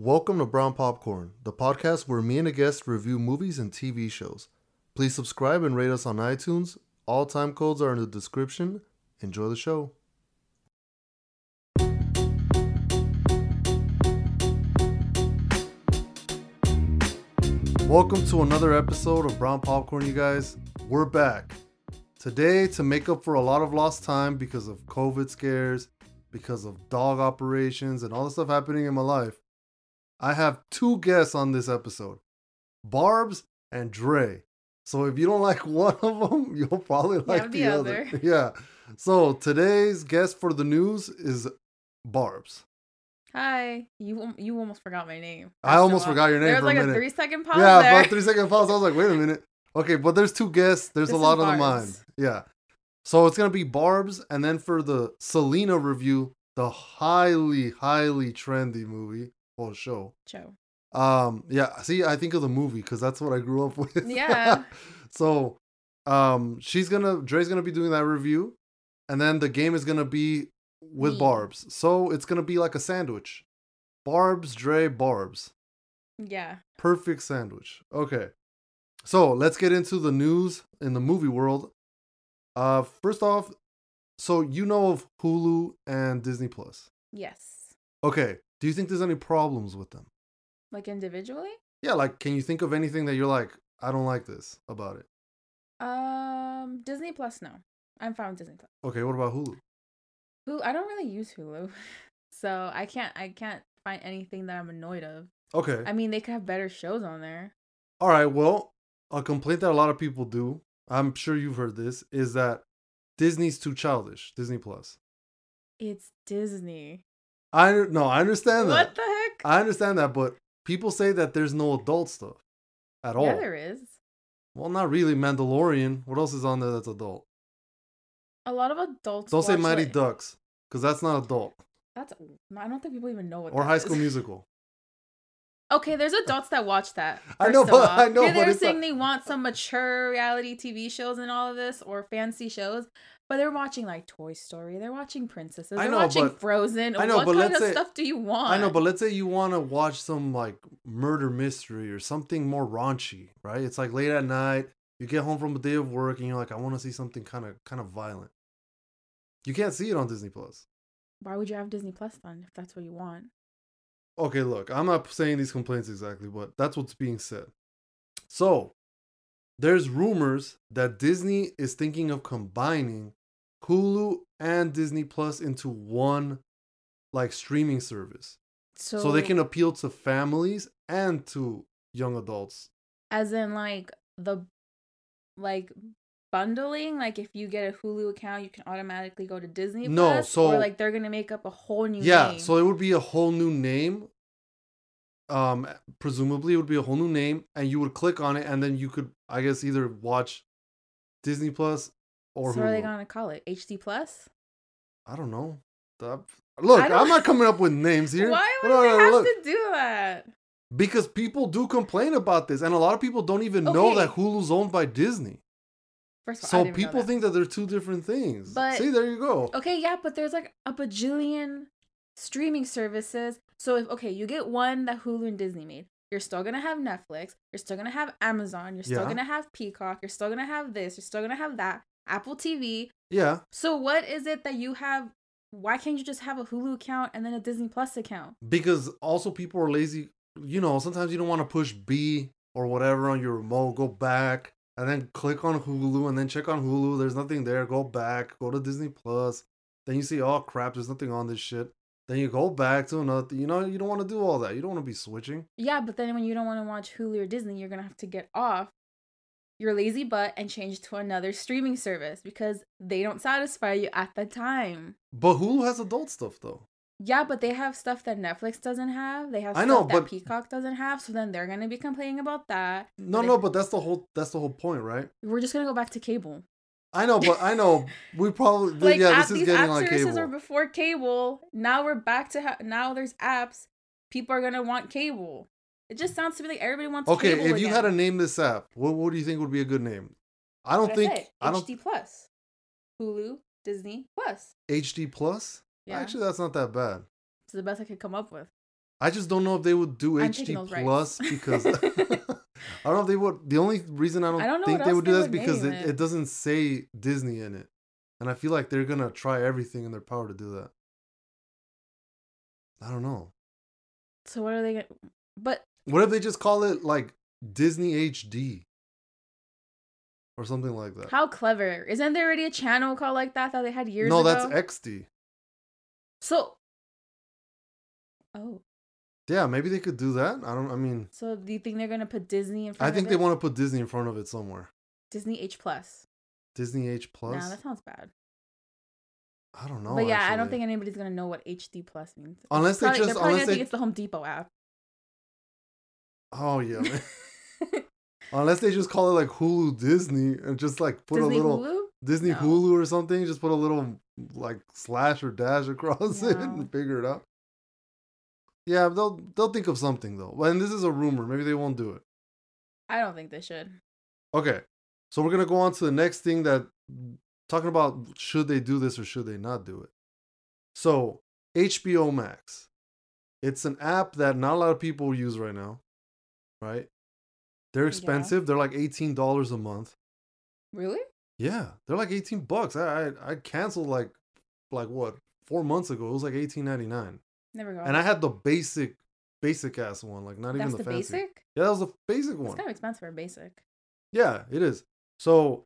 Welcome to Brown Popcorn, the podcast where me and a guest review movies and TV shows. Please subscribe and rate us on iTunes. All time codes are in the description. Enjoy the show. Welcome to another episode of Brown Popcorn, you guys. We're back. Today, to make up for a lot of lost time because of COVID scares, because of dog operations, and all the stuff happening in my life, I have two guests on this episode, Barbs and Dre. So if you don't like one of them, you'll probably like the other. Yeah. So today's guest for the news is Barbs. Hi. You almost forgot my name. I almost forgot your name for a minute. There was like a 3-second pause. Yeah, about 3-second pause. I was like, wait a minute. Okay, but there's two guests. There's a lot on the mind. Yeah. So it's going to be Barbs. And then for the Selena review, the highly, highly trendy movie. Well, show. Yeah. See, I think of the movie because that's what I grew up with. Yeah. So, Dre's gonna be doing that review, and then the game is gonna be with Barbs. So it's gonna be like a sandwich, Barbs, Dre, Barbs. Yeah. Perfect sandwich. Okay. So let's get into the news in the movie world. First off, so you know of Hulu and Disney Plus. Yes. Okay. Do you think there's any problems with them? Like individually? Yeah, like can you think of anything that you're like, I don't like this about it? Disney Plus, no. I'm fine with Disney Plus. Okay, what about Hulu? I don't really use Hulu. So I can't find anything that I'm annoyed of. Okay. I mean, they could have better shows on there. All right, well, a complaint that a lot of people do, I'm sure you've heard this, is that Disney's too childish, Disney Plus. It's Disney. I understand that. What the heck? I understand that, but people say that there's no adult stuff at all. Yeah, there is. Well, not really. Mandalorian. What else is on there that's adult? A lot of adults. Don't say Mighty Ducks, because that's not adult. I don't think people even know what. Or High School Musical. Okay, there's adults that watch that. I know. Yeah, they're saying they want some mature reality TV shows and all of this, or fancy shows. But they're watching like Toy Story. They're watching Princesses. They're watching Frozen. What kind of stuff do you want? I know, but let's say you want to watch some like murder mystery or something more raunchy, right? It's like late at night. You get home from a day of work, and you're like, I want to see something kind of violent. You can't see it on Disney Plus. Why would you have Disney Plus then if that's what you want? Okay, look, I'm not saying these complaints exactly, but that's what's being said. So, there's rumors that Disney is thinking of combining Hulu and Disney Plus into one, like, streaming service. So they can appeal to families and to young adults. As in, like, the, like, bundling? Like, if you get a Hulu account, you can automatically go to Disney Plus? No, or, like, they're going to make up a whole new name? Yeah, so it would be a whole new name. Presumably, it would be a whole new name, and you would click on it, and then you could, I guess, either watch Disney Plus or Hulu. Are they gonna call it HD Plus? I don't know. I'm not coming up with names here. Why would they have to do that? Because people do complain about this, and a lot of people don't even know that Hulu's owned by Disney. First of all, so people think that they're two different things. But, see, there you go. Okay, yeah, but there's like a bajillion streaming services. So if you get one that Hulu and Disney made, you're still gonna have Netflix. You're still gonna have Amazon. You're still gonna have Peacock. You're still gonna have this. You're still gonna have that. Apple TV. Yeah. So what is it that you have? Why can't you just have a Hulu account and then a Disney Plus account? Because also people are lazy. You know, sometimes you don't want to push B or whatever on your remote. Go back and then click on Hulu and then check on Hulu. There's nothing there. Go back. Go to Disney Plus. Then you see, oh crap, there's nothing on this shit. Then you go back to another. You know, you don't want to do all that. You don't want to be switching. Yeah, but then when you don't want to watch Hulu or Disney, you're gonna have to get off your lazy butt and change to another streaming service because they don't satisfy you at the time. But Hulu has adult stuff though. Yeah, but they have stuff that Netflix doesn't have. They have stuff that Peacock doesn't have. So then they're gonna be complaining about that. No, but that's the whole point, right? We're just gonna go back to cable. I know. We probably like this is getting on cable. These app services are before cable. Now we're back to now. There's apps. People are gonna want cable. It just sounds to me like everybody wants cable. Okay, if you had to name this app, what do you think would be a good name? HD Plus, Hulu, Disney Plus. HD Plus? Yeah. Actually, that's not that bad. It's the best I could come up with. I just don't know if they would do HD Plus because I don't know if they would. The only reason I don't think they would do that is because it doesn't say Disney in it. And I feel like they're going to try everything in their power to do that. I don't know. So what are they going to... But... What if they just call it like Disney HD? Or something like that. How clever. Isn't there already a channel called like that they had years ago? No, that's XD. So... Oh. Yeah, maybe they could do that. I mean... So do you think they're going to put Disney in front of it? I think they want to put Disney in front of it somewhere. Disney H+. Disney H+. Nah, that sounds bad. I don't know. But yeah, actually. I don't think anybody's going to know what HD Plus means. Unless they just... They're probably going to think it's the Home Depot app. Oh, yeah, man. Unless they just call it like Hulu Disney and just like put Disney a little... Hulu? Disney Hulu or something. Just put a little like slash or dash across it and figure it out. Yeah, they'll think of something, though. And this is a rumor. Maybe they won't do it. I don't think they should. Okay. So we're going to go on to the next thing that... Talking about should they do this or should they not do it. So, HBO Max. It's an app that not a lot of people use right now. Right? They're expensive. Yeah. They're like $18 a month. Really? Yeah. They're like $18. I canceled like what? 4 months ago. It was like $18.99. Never go. And I had the basic ass one, like not even the fancy. That's the basic? Yeah, that was the basic one. It's kind of expensive for a basic. Yeah, it is. So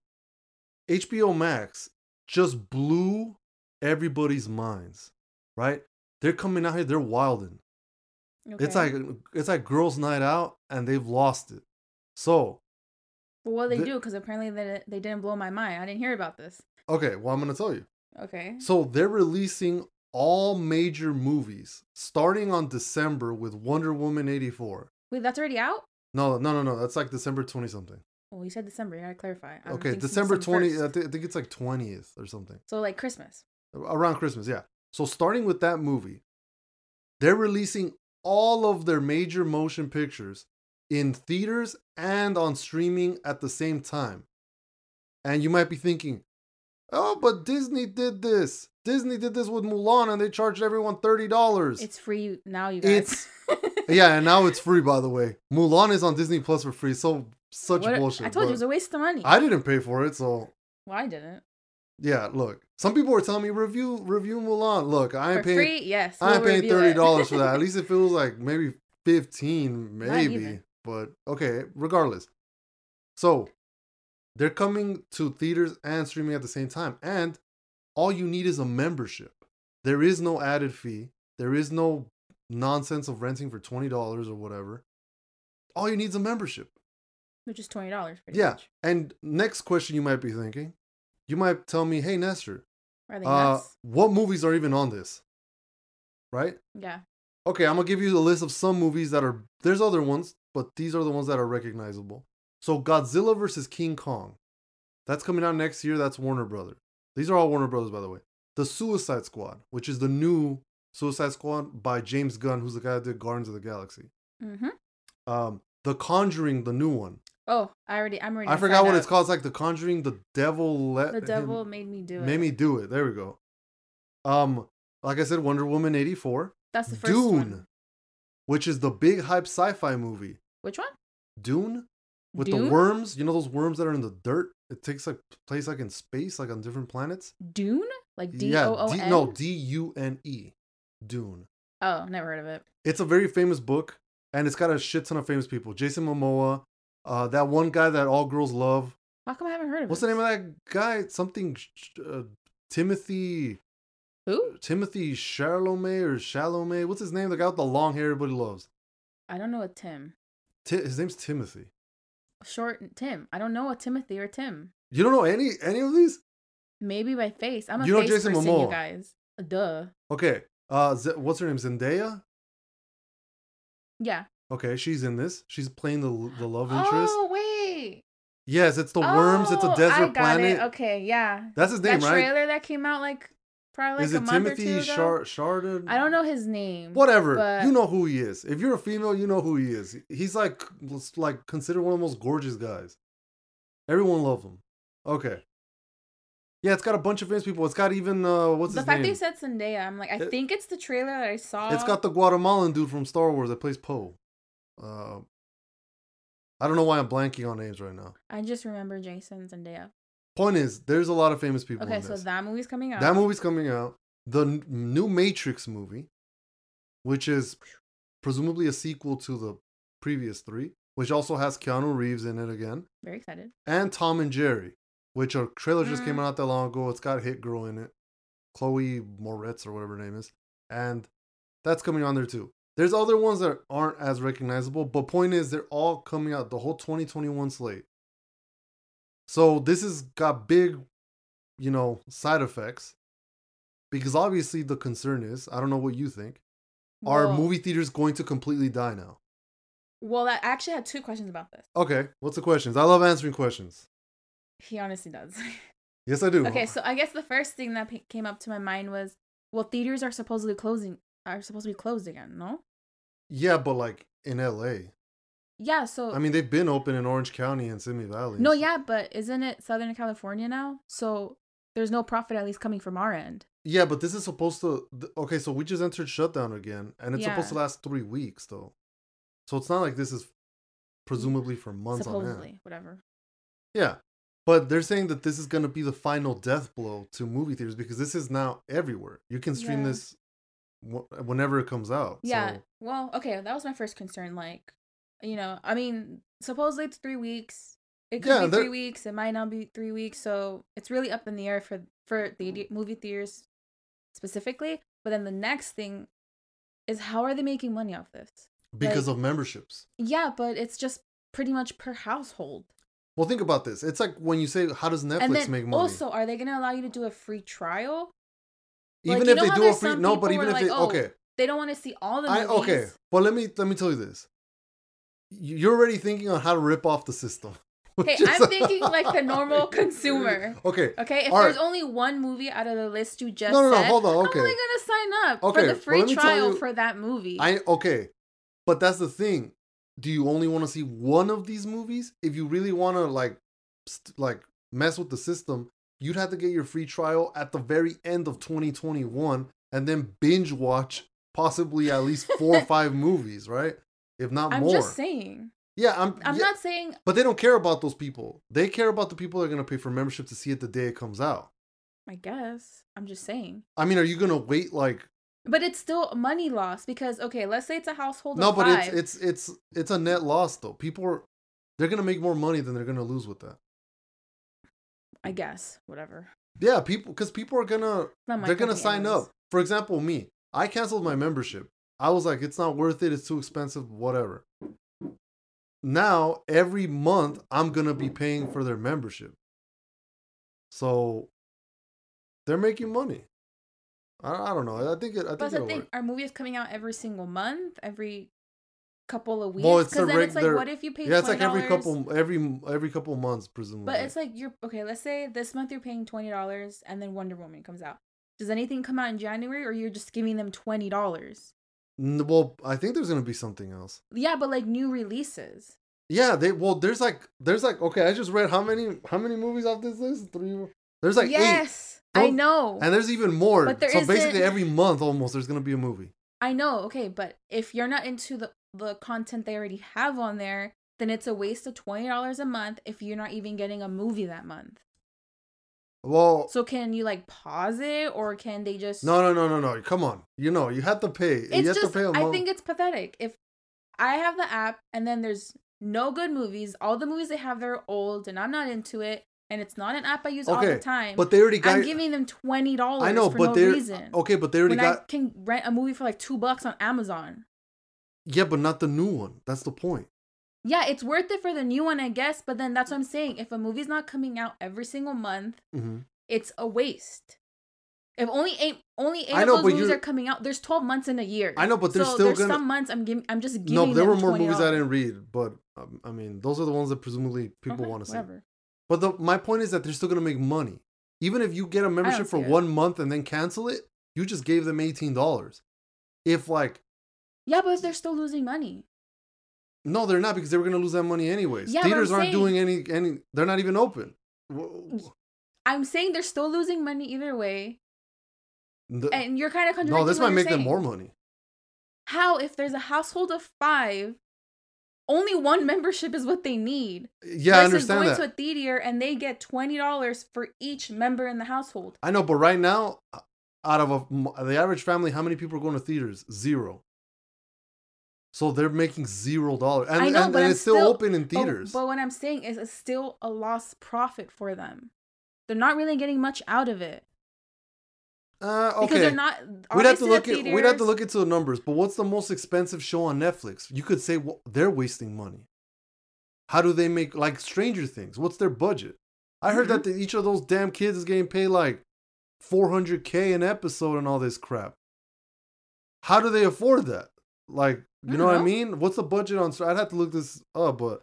HBO Max just blew everybody's minds, right? They're coming out here, they're wilding. Okay. It's like girls' night out, and they've lost it. So, well, what they do? Because apparently they didn't blow my mind. I didn't hear about this. Okay, well, I'm gonna tell you. Okay. So they're releasing all major movies starting on December with Wonder Woman 84. Wait, that's already out? No. That's like December 20 something. Well, you said December. You gotta clarify. Okay, December 20. I think it's like 20th or something. So like Christmas. Around Christmas, yeah. So starting with that movie, they're releasing all of their major motion pictures in theaters and on streaming at the same time. And you might be thinking, oh, but Disney did this. Disney did this with Mulan, and they charged everyone $30. It's free now, you guys. Yeah, and now it's free, by the way. Mulan is on Disney Plus for free, so such bullshit. I told you, it was a waste of money. I didn't pay for it, so... Well, I didn't. Yeah, look. Some people were telling me, review Mulan. Look, I ain't paying... For free? Yes. I ain't paying $30 for that. At least it feels like maybe $15, maybe. But, okay, regardless. So, they're coming to theaters and streaming at the same time, and... All you need is a membership. There is no added fee. There is no nonsense of renting for $20 or whatever. All you need is a membership. Which is $20 pretty much. Yeah. And next question you might be thinking, you might tell me, hey, Nestor, are they nuts? What movies are even on this? Right? Yeah. Okay, I'm going to give you the list of some movies that are, there's other ones, but these are the ones that are recognizable. So Godzilla versus King Kong. That's coming out next year. That's Warner Brothers. These are all Warner Brothers, by the way. The Suicide Squad, which is the new Suicide Squad by James Gunn, who's the guy that did Guardians of the Galaxy. Mm-hmm. The Conjuring, the new one. Oh, I'm already. I forgot what it's called. It's like The Conjuring, The Devil Made Me Do It. There we go. Like I said, Wonder Woman 84. That's the first one. Dune, which is the big hype sci-fi movie. Which one? Dune. With Dune? The worms, you know those worms that are in the dirt? It takes like place like in space, like on different planets. Dune? Like Doon? Yeah, D-U-N-E. Dune. Oh, never heard of it. It's a very famous book, and it's got a shit ton of famous people. Jason Momoa, that one guy that all girls love. How come I haven't heard of it? What's the name of that guy? Something, Timothée... Who? Timothée Chalamet. What's his name? The guy with the long hair everybody loves. I don't know what Tim. His name's Timothy. Short Tim. I don't know a Timothy or Tim. You don't know any of these? Maybe by face. I'm a you face know Jason person, Momoa. You guys. Duh. Okay. What's her name? Zendaya? Yeah. Okay, she's in this. She's playing the love interest. Oh, wait. Yes, it's the worms. It's a desert planet. It. Okay, yeah. That's his name, right? That trailer that came out like probably like a month or two ago. Is it Timothy Chalamet? I don't know his name. Whatever. But... You know who he is. If you're a female, you know who he is. He's like considered one of the most gorgeous guys. Everyone loves him. Okay. Yeah, it's got a bunch of famous people. It's got even, what's his name? The fact they said Zendaya, I'm like, I think it's the trailer that I saw. It's got the Guatemalan dude from Star Wars that plays Poe. I don't know why I'm blanking on names right now. I just remember Jason Zendaya. Point is, there's a lot of famous people in this. Okay, so that movie's coming out. That movie's coming out. The new Matrix movie, which is presumably a sequel to the previous three, which also has Keanu Reeves in it again. Very excited. And Tom and Jerry, which a trailer just came out not that long ago. It's got Hit Girl in it, Chloë Moretz or whatever her name is. And that's coming on there too. There's other ones that aren't as recognizable, but point is they're all coming out, the whole 2021 slate. So this has got big, you know, side effects. Because obviously the concern is, I don't know what you think, are movie theaters going to completely die now? Well, I actually had two questions about this. Okay, what's the questions? I love answering questions. He honestly does. Yes, I do. Okay, so I guess the first thing that came up to my mind was, well, theaters are supposedly closing, are supposed to be closed again, no? Yeah, but like in LA. Yeah, so I mean, they've been open in Orange County and Simi Valley. No, yeah, but isn't it Southern California now? So there's no profit at least coming from our end. Yeah, but this is supposed to... Okay, so we just entered shutdown again, and it's supposed to last 3 weeks, though. So it's not like this is presumably for months on end. Supposedly, whatever. Yeah, but they're saying that this is going to be the final death blow to movie theaters, because this is now everywhere. You can stream this whenever it comes out. Yeah, so. Well, okay, that was my first concern. Like, you know, I mean, supposedly it's 3 weeks. It could be 3 weeks. It might not be 3 weeks. So it's really up in the air for the movie theaters. Specifically, but then the next thing is, how are they making money off this? Because of memberships. Yeah, but it's just pretty much per household. Well, think about this. It's like when you say, how does Netflix make money? Also, are they going to allow you to do a free trial? Even if they do a free... No, but even if they... Okay. They don't want to see all the movies. Okay, but let me tell you this. You're already thinking on how to rip off the system. Hey, I'm thinking like the normal consumer. Okay. Okay. If there's only one movie out of the list you just said, hold on. Okay. I'm only gonna sign up for the free trial for that movie. But that's the thing. Do you only want to see one of these movies? If you really want to like mess with the system, you'd have to get your free trial at the very end of 2021 and then binge watch possibly at least 4 or 5 movies, right? If not more. I'm just saying. Yeah, I'm not saying... But they don't care about those people. They care about the people that are going to pay for membership to see it the day it comes out. I guess. I'm just saying. I mean, are you going to wait like... But it's still money loss because, okay, let's say it's a household of five. No, but it's a net loss, though. People are... They're going to make more money than they're going to lose with that. I guess. Whatever. Yeah, people... Because people are going to... They're going to sign up. For example, me. I canceled my membership. I was like, it's not worth it. It's too expensive. Whatever. Now, every month, I'm going to be paying for their membership. So, they're making money. I don't know. I think our movie is coming out every single month, every couple of weeks. Well, because then it's like, what if you pay $20? Yeah, it's like every couple months, presumably. But it's like, let's say this month you're paying $20, and then Wonder Woman comes out. Does anything come out in January, or you're just giving them $20? Well, I think there's gonna be something else. Yeah, but like new releases. Yeah, there's like okay, I just read how many movies off this list? 3. There's like 8. I know. And there's even more. But so basically every month almost there's gonna be a movie. I know, okay, but if you're not into the content they already have on there, then it's a waste of $20 a month if you're not even getting a movie that month. Well, so can you like pause it, or can they just? No. Come on, you have to pay. You have to pay. I think it's pathetic. If I have the app and then there's no good movies, all the movies they have they're old, and I'm not into it, and it's not an app I use all the time. But they already got. I'm giving them $20. I know, for no reason. Okay, but they already got. I can rent a movie for like $2 on Amazon. Yeah, but not the new one. That's the point. Yeah, it's worth it for the new one, I guess. But then that's what I'm saying. If a movie's not coming out every single month, it's a waste. If only eight of those movies are coming out, there's 12 months in a year. I know, but there's still there's some months I'm just giving. No, there were more movies I didn't read, but I mean, those are the ones that presumably people want to see. But my point is that they're still going to make money, even if you get a membership for 1 month and then cancel it. You just gave them $18. But they're still losing money. No, they're not, because they were going to lose that money anyways. Yeah, theaters aren't doing any. They're not even open. I'm saying they're still losing money either way. And you're kind of contradicting. No, this might make them more money. How, if there's a household of 5, only one membership is what they need. Yeah, I understand that. Versus going to a theater and they get $20 for each member in the household. I know, but right now, out of the average family, how many people are going to theaters? 0. So they're making $0. And, I know, and it's still open in theaters. But what I'm saying is it's still a lost profit for them. They're not really getting much out of it. Okay. Because they're not. We'd have to look into the numbers. But what's the most expensive show on Netflix? You could say, well, they're wasting money. How do they make, like, Stranger Things? What's their budget? I heard that each of those damn kids is getting paid like $400K an episode and all this crap. How do they afford that? Like, you know what I mean? What's the budget on? I'd have to look this up. But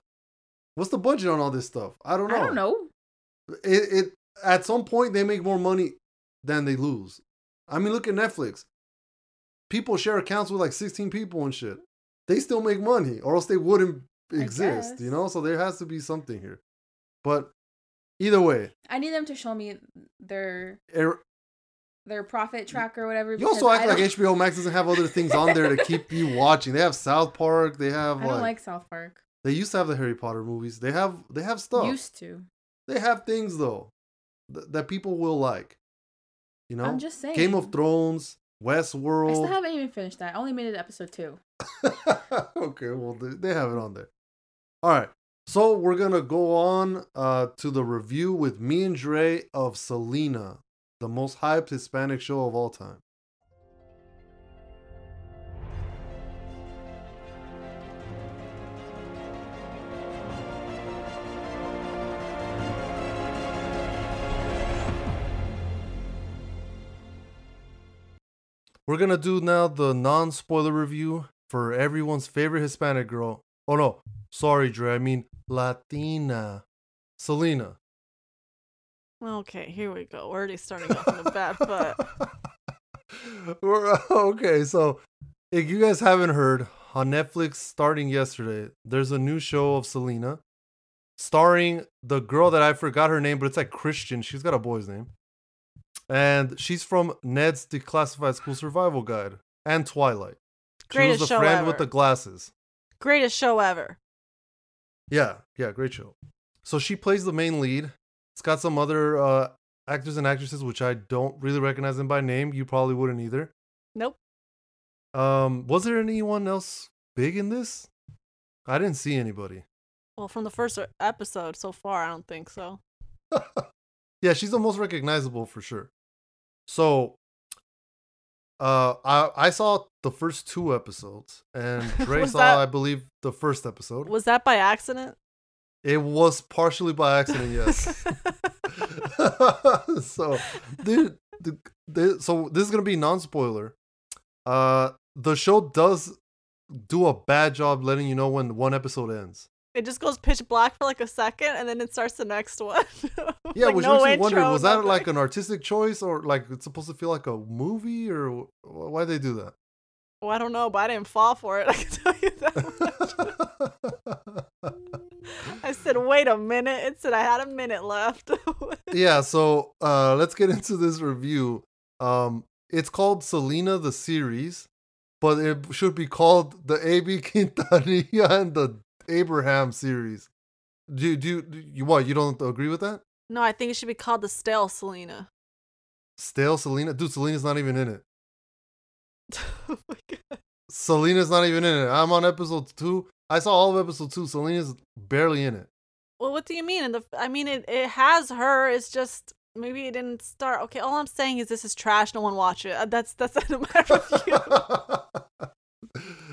what's the budget on all this stuff? I don't know. I don't know. It at some point they make more money than they lose. I mean, look at Netflix. People share accounts with like 16 people and shit. They still make money, or else they wouldn't exist, you know? So there has to be something here. But either way, I need them to show me their profit tracker or whatever. You also act like HBO Max doesn't have other things on there to keep you watching. They have South Park. They have I don't like South Park. They used to have the Harry Potter movies. They have stuff. Used to. They have things, though, that people will like. You know, I'm just saying. Game of Thrones, Westworld. I still haven't even finished that. I only made it to episode 2. Okay, well, they have it on there. All right, so we're gonna go on to the review with me and Dre of Selena, the most hyped Hispanic show of all time. We're going to do now the non-spoiler review for everyone's favorite Hispanic girl. Oh, no. Sorry, Dre. I mean Latina. Selena. Okay, here we go. We're already starting off on a bad foot. Okay, so if you guys haven't heard, on Netflix starting yesterday, there's a new show of Selena starring the girl that I forgot her name, but it's like Christian. She's got a boy's name. And she's from Ned's Declassified School Survival Guide and Twilight. Greatest show ever. She was the friend with the glasses. Greatest show ever. Yeah, great show. So she plays the main lead. It's got some other actors and actresses, which I don't really recognize them by name. You probably wouldn't either. Nope. Was there anyone else big in this? I didn't see anybody. Well, from the first episode so far, I don't think so. Yeah, she's the most recognizable for sure. So, I saw the first 2 episodes, and Dre saw, I believe, the first episode. Was that by accident? It was partially by accident, yes. So, so this is gonna be non-spoiler. The show does do a bad job letting you know when one episode ends. It just goes pitch black for like a second, and then it starts the next one. Yeah, like, which no makes me wonder, was that like an artistic choice, or like it's supposed to feel like a movie, or why they do that? Well, I don't know, but I didn't fall for it. I can tell you that much. I said, wait a minute. It said I had a minute left. Yeah, so let's get into this review. It's called Selena the Series, but it should be called the A.B. Quintanilla and the Abraham series. Do you what? You don't agree with that? No, I think it should be called the Stale Selena. Stale Selena? Dude, Selena's not even in it. Oh my god. Selena's not even in it. I'm on episode 2. I saw all of episode 2. Selena's barely in it. Well, what do you mean? It has her. It's just maybe it didn't start. Okay, all I'm saying is this is trash. No one watch it. That's the matter of you.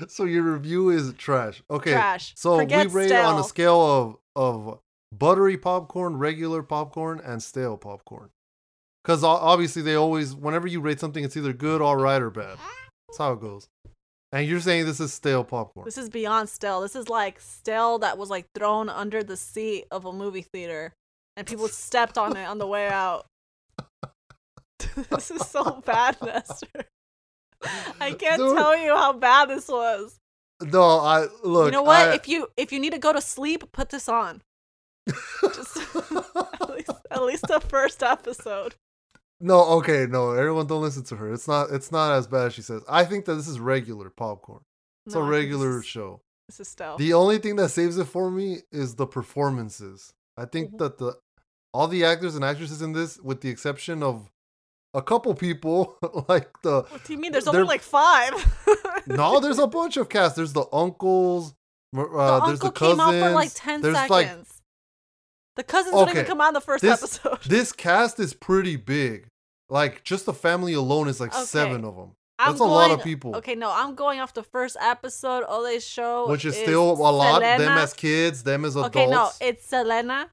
So your review is trash. Okay. Trash. So we rate it on a scale of buttery popcorn, regular popcorn, and stale popcorn. Because obviously they always, whenever you rate something, it's either good, all right, or bad. That's how it goes. And you're saying this is stale popcorn. This is beyond stale. This is like stale that was like thrown under the seat of a movie theater. And people stepped on it on the way out. This is so bad, Nestor. I can't tell you how bad this was. No, I look. You know what? If you need to go to sleep, put this on. Just at least the first episode. No, okay, no. Everyone, don't listen to her. It's not as bad as she says. I think that this is regular popcorn. It's a regular show. This is style. The only thing that saves it for me is the performances. I think that all the actors and actresses in this, with the exception of a couple people, like the... What do you mean? There's only like 5. No, there's a bunch of cast. There's the uncles. There's the cousins. The uncle came out for like 10 seconds. Like, the cousins didn't even come out in the first episode. This cast is pretty big. Like, just the family alone is like 7 of them. That's a lot of people. Okay, no, I'm going off the first episode of this show. Which is still a lot. Selena. Them as kids, them as adults. Okay, no, it's Selena,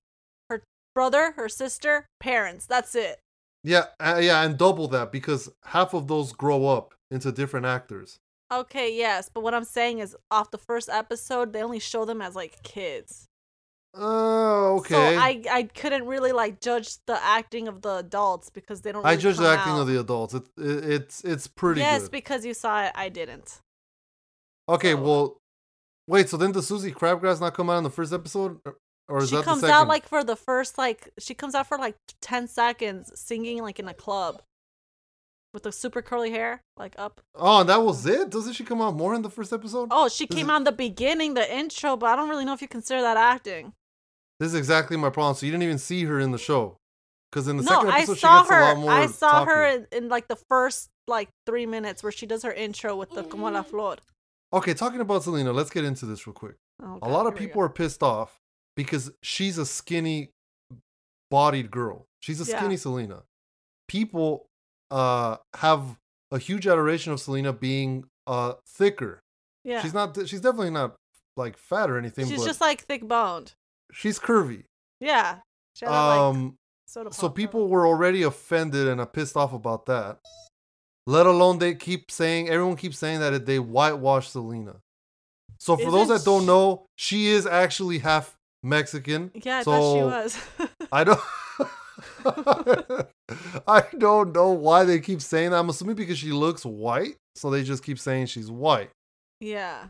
her brother, her sister, parents. That's it. Yeah, and double that because half of those grow up into different actors. Okay, yes, but what I'm saying is off the first episode, they only show them as like kids. Oh, okay. So I couldn't really like judge the acting of the adults because they don't. Really I judge the acting out. Of the adults. It's pretty. Yes, good. Because you saw it, I didn't. Okay, so. Well, wait. So then, does Susie Crabgrass not come out in the first episode, or is she that comes the second? Out like for the first like she comes out for like 10 seconds singing like in a club with the super curly hair like up. Oh, and that was it? Doesn't she come out more in the first episode? Oh, she came out in the beginning, the intro, but I don't really know if you consider that acting. This is exactly my problem. So you didn't even see her in the show, because in the second episode she gets a lot more. I saw her in like the first like 3 minutes where she does her intro with the Como la Flor. Okay, talking about Selena, let's get into this real quick. Oh, God, a lot of people are pissed off because she's a skinny-bodied girl. She's a skinny Selena. People have a huge adoration of Selena being thicker. Yeah, she's definitely not like fat or anything. She's just like thick-boned. She's curvy. Yeah. She so people were already offended and pissed off about that. Let alone everyone keeps saying that they whitewash Selena. So for those that don't know, she is actually half Mexican. Yeah, I thought she was. I don't know why they keep saying that. I'm assuming because she looks white, so they just keep saying she's white. Yeah.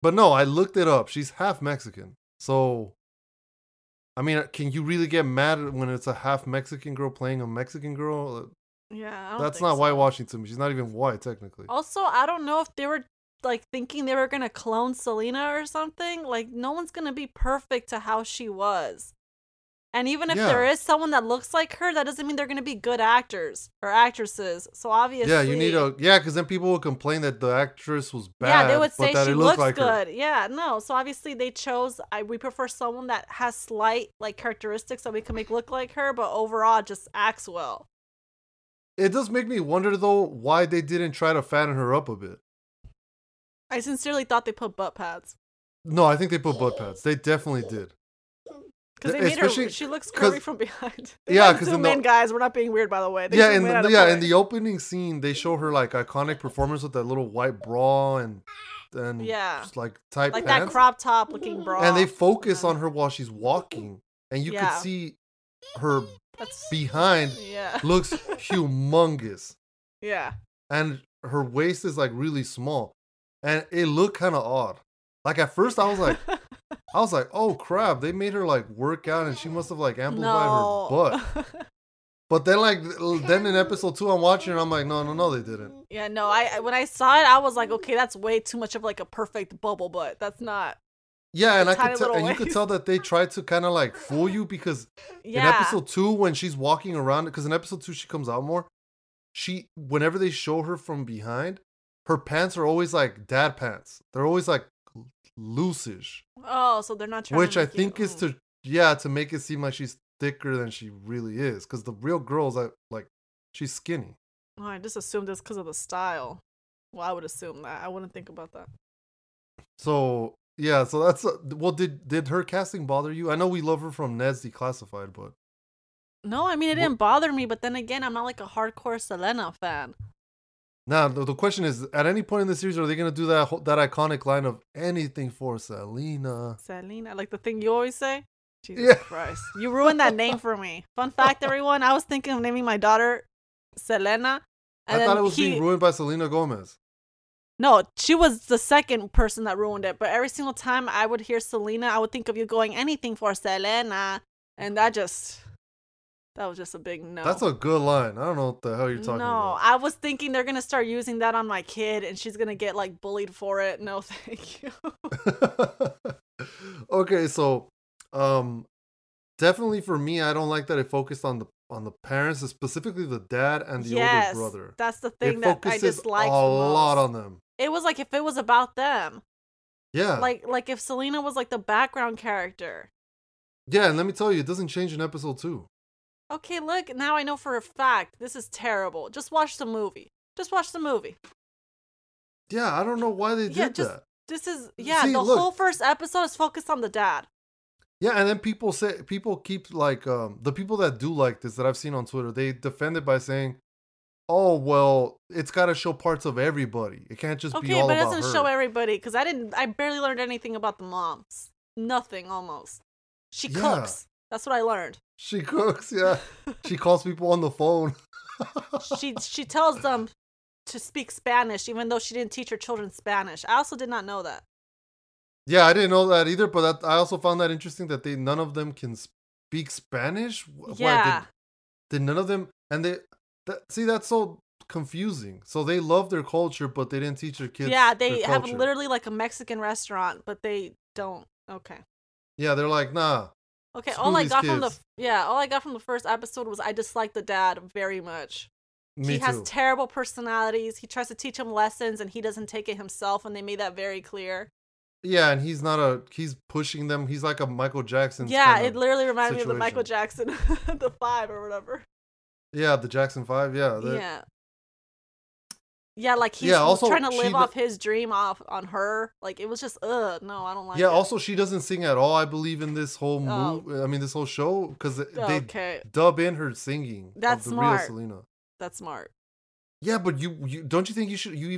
But no, I looked it up. She's half Mexican. So I mean, can you really get mad when it's a half Mexican girl playing a Mexican girl? Yeah, that's not whitewashing to me. She's not even white, technically. Also, I don't know if they were like thinking they were gonna clone Selena or something. Like, no one's gonna be perfect to how she was. And even if there is someone that looks like her, that doesn't mean they're gonna be good actors or actresses. So obviously, yeah, you need because then people will complain that the actress was bad. Yeah, they would say she looks like good. Her. Yeah, no. So obviously, they chose. We prefer someone that has slight like characteristics that we can make look like her, but overall just acts well. It does make me wonder though why they didn't try to fatten her up a bit. I sincerely thought they put butt pads. No, I think they put butt pads. They definitely did. Because they made her, she looks curvy from behind. Yeah, because zoom in, guys. We're not being weird, by the way. In the opening scene, they show her like iconic performance with that little white bra and just, like tight like pants. That crop top looking bra. And they focus on her while she's walking, and you could see her behind looks humongous. Yeah, and her waist is like really small, and it looked kind of odd. Like at first, I was like, oh crap! They made her like work out, and she must have like amplified her butt. But then, in episode 2, I'm watching, and I'm like, no, they didn't. Yeah, no. I when I saw it, I was like, okay, that's way too much of like a perfect bubble butt. That's not. Yeah, and you could tell that they tried to kind of like fool you because in episode 2, when she's walking around, because in episode 2 she comes out more. Whenever they show her from behind, her pants are always like dad pants. They're always like. Loose-ish. Oh, so they're not trying to make is to make it seem like she's thicker than she really is. Because the real girl's like she's skinny. Oh, I just assumed this because of the style. Well, I would assume that. I wouldn't think about that. So yeah, so that's did her casting bother you? I know we love her from Ned's Declassified, but no, I mean it didn't bother me. But then again, I'm not like a hardcore Selena fan. Now, the question is, at any point in the series, are they going to do that iconic line of anything for Selena? Selena, like the thing you always say? Jesus Christ. You ruined that name for me. Fun fact, everyone, I was thinking of naming my daughter Selena. I thought it was being ruined by Selena Gomez. No, she was the second person that ruined it. But every single time I would hear Selena, I would think of you going anything for Selena. And that was just a big no. That's a good line. I don't know what the hell you're talking about. No, I was thinking they're going to start using that on my kid and she's going to get like bullied for it. No, thank you. Okay, so definitely for me, I don't like that it focused on the parents, specifically the dad and the older brother. That's the thing that I disliked a lot on them. It was like if it was about them. Yeah. Like if Selena was like the background character. Yeah, and let me tell you, it doesn't change in episode 2. Okay, look, now I know for a fact this is terrible. Just watch the movie. Just watch the movie. Yeah, I don't know why they did that. This is whole first episode is focused on the dad. Yeah, and then people keep like the people that do like this that I've seen on Twitter, they defend it by saying, "Oh well, it's got to show parts of everybody. It can't just be all about her." Okay, but it doesn't show everybody because I barely learned anything about the moms. Nothing almost. She cooks. That's what I learned. She cooks. Yeah, she calls people on the phone. she tells them to speak Spanish, even though she didn't teach her children Spanish. I also did not know that. Yeah, I didn't know that either, but I also found that interesting that none of them can speak Spanish. Yeah. Why, did none of them... And that's so confusing. So they love their culture, but they didn't teach their kids. Yeah, they have literally like a Mexican restaurant, but they don't. Okay. Yeah, they're like, nah. Okay, all I got from the first episode was I disliked the dad very much. He has terrible personalities. He tries to teach him lessons and he doesn't take it himself, and they made that very clear. Yeah, and he's pushing them. He's like a Michael Jackson. Yeah, it literally reminded me of the Michael Jackson, the 5 or whatever. Yeah, the Jackson 5, yeah. Yeah. Yeah, like he's trying to live off his dream off on her. Like it was just, no, I don't like it. Yeah, also she doesn't sing at all, I believe, in this whole this whole show, because they dub in her singing. That's smart. Real Selena. That's smart. Yeah, but you don't you think you should you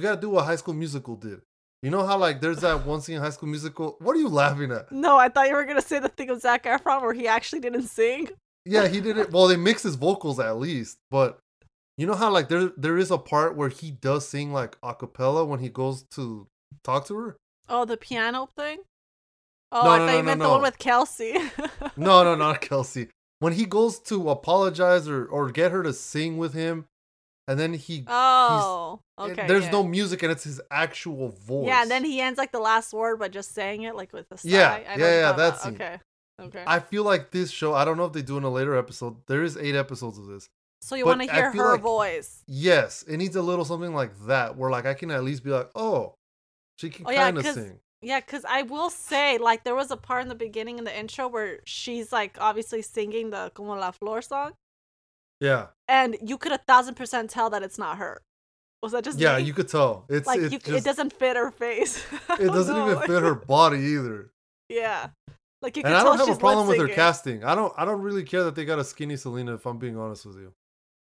gotta do what High School Musical did. You know how like there's that one scene in High School Musical. What are you laughing at? No, I thought you were gonna say the thing of Zac Efron where he actually didn't sing. Yeah, he didn't. Well, they mixed his vocals at least, but you know how like there is a part where he does sing like a cappella when he goes to talk to her. Oh, the piano thing. Oh, I thought you meant the one with Kelsey. No, not Kelsey. When he goes to apologize or get her to sing with him, and then there's no music and it's his actual voice. Yeah, and then he ends like the last word by just saying it like with a sigh. Yeah, that's it. Okay. I feel like this show, I don't know if they do in a later episode. There is 8 episodes of this. So you want to hear her voice. Yes, it needs a little something like that where like I can at least be like, oh, she can kind of sing. Yeah, because I will say, like, there was a part in the beginning in the intro where she's, like, obviously singing the Como La Flor song. Yeah. And you could 1,000% tell that it's not her. Was that just me? Yeah, you could tell. It's like, it doesn't fit her face. It doesn't even fit her body either. Yeah. Like, you can tell she's lip-syncing. And I don't have a problem with her casting. I don't really care that they got a skinny Selena, if I'm being honest with you.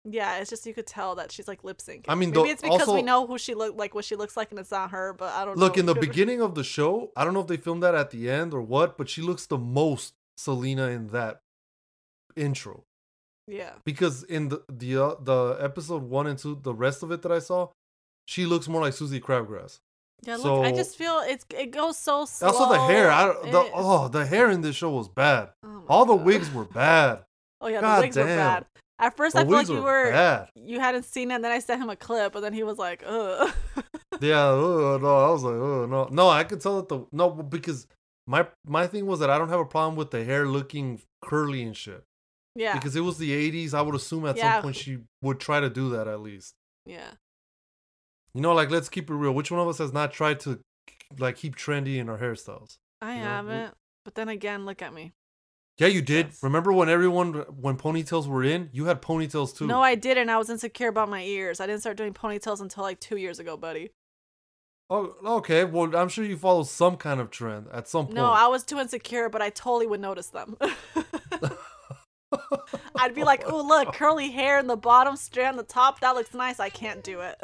Yeah, it's just you could tell that she's like lip syncing. I mean, maybe it's because we know who she looked like, what she looks like, and it's not her. But I don't know. Look, in the beginning of the show, I don't know if they filmed that at the end or what, but she looks the most Selena in that intro. Yeah, because in the episode 1 and 2, the rest of it that I saw, she looks more like Susie Crabgrass. Yeah, look, so, I just feel it goes so slow. Also, the hair. The hair in this show was bad. Oh all God. The wigs were bad. Oh yeah, God the wigs were bad. At first, I feel like you hadn't seen it, and then I sent him a clip, and then he was like, ugh. Yeah, no, I was like, ugh, no. No, I could tell that because my thing was that I don't have a problem with the hair looking curly and shit. Yeah. Because it was the 80s, I would assume at some point she would try to do that at least. Yeah. You know, like, let's keep it real. Which one of us has not tried to, like, keep trendy in our hairstyles? I haven't. But then again, look at me. Yeah, you did. Yes. Remember when ponytails were in? You had ponytails too. No, I didn't. I was insecure about my ears. I didn't start doing ponytails until like 2 years ago, buddy. Oh, okay. Well, I'm sure you follow some kind of trend at some point. No, I was too insecure, but I totally would notice them. I'd be like, "Oh, look, curly hair in the bottom, straight on the top. That looks nice. I can't do it."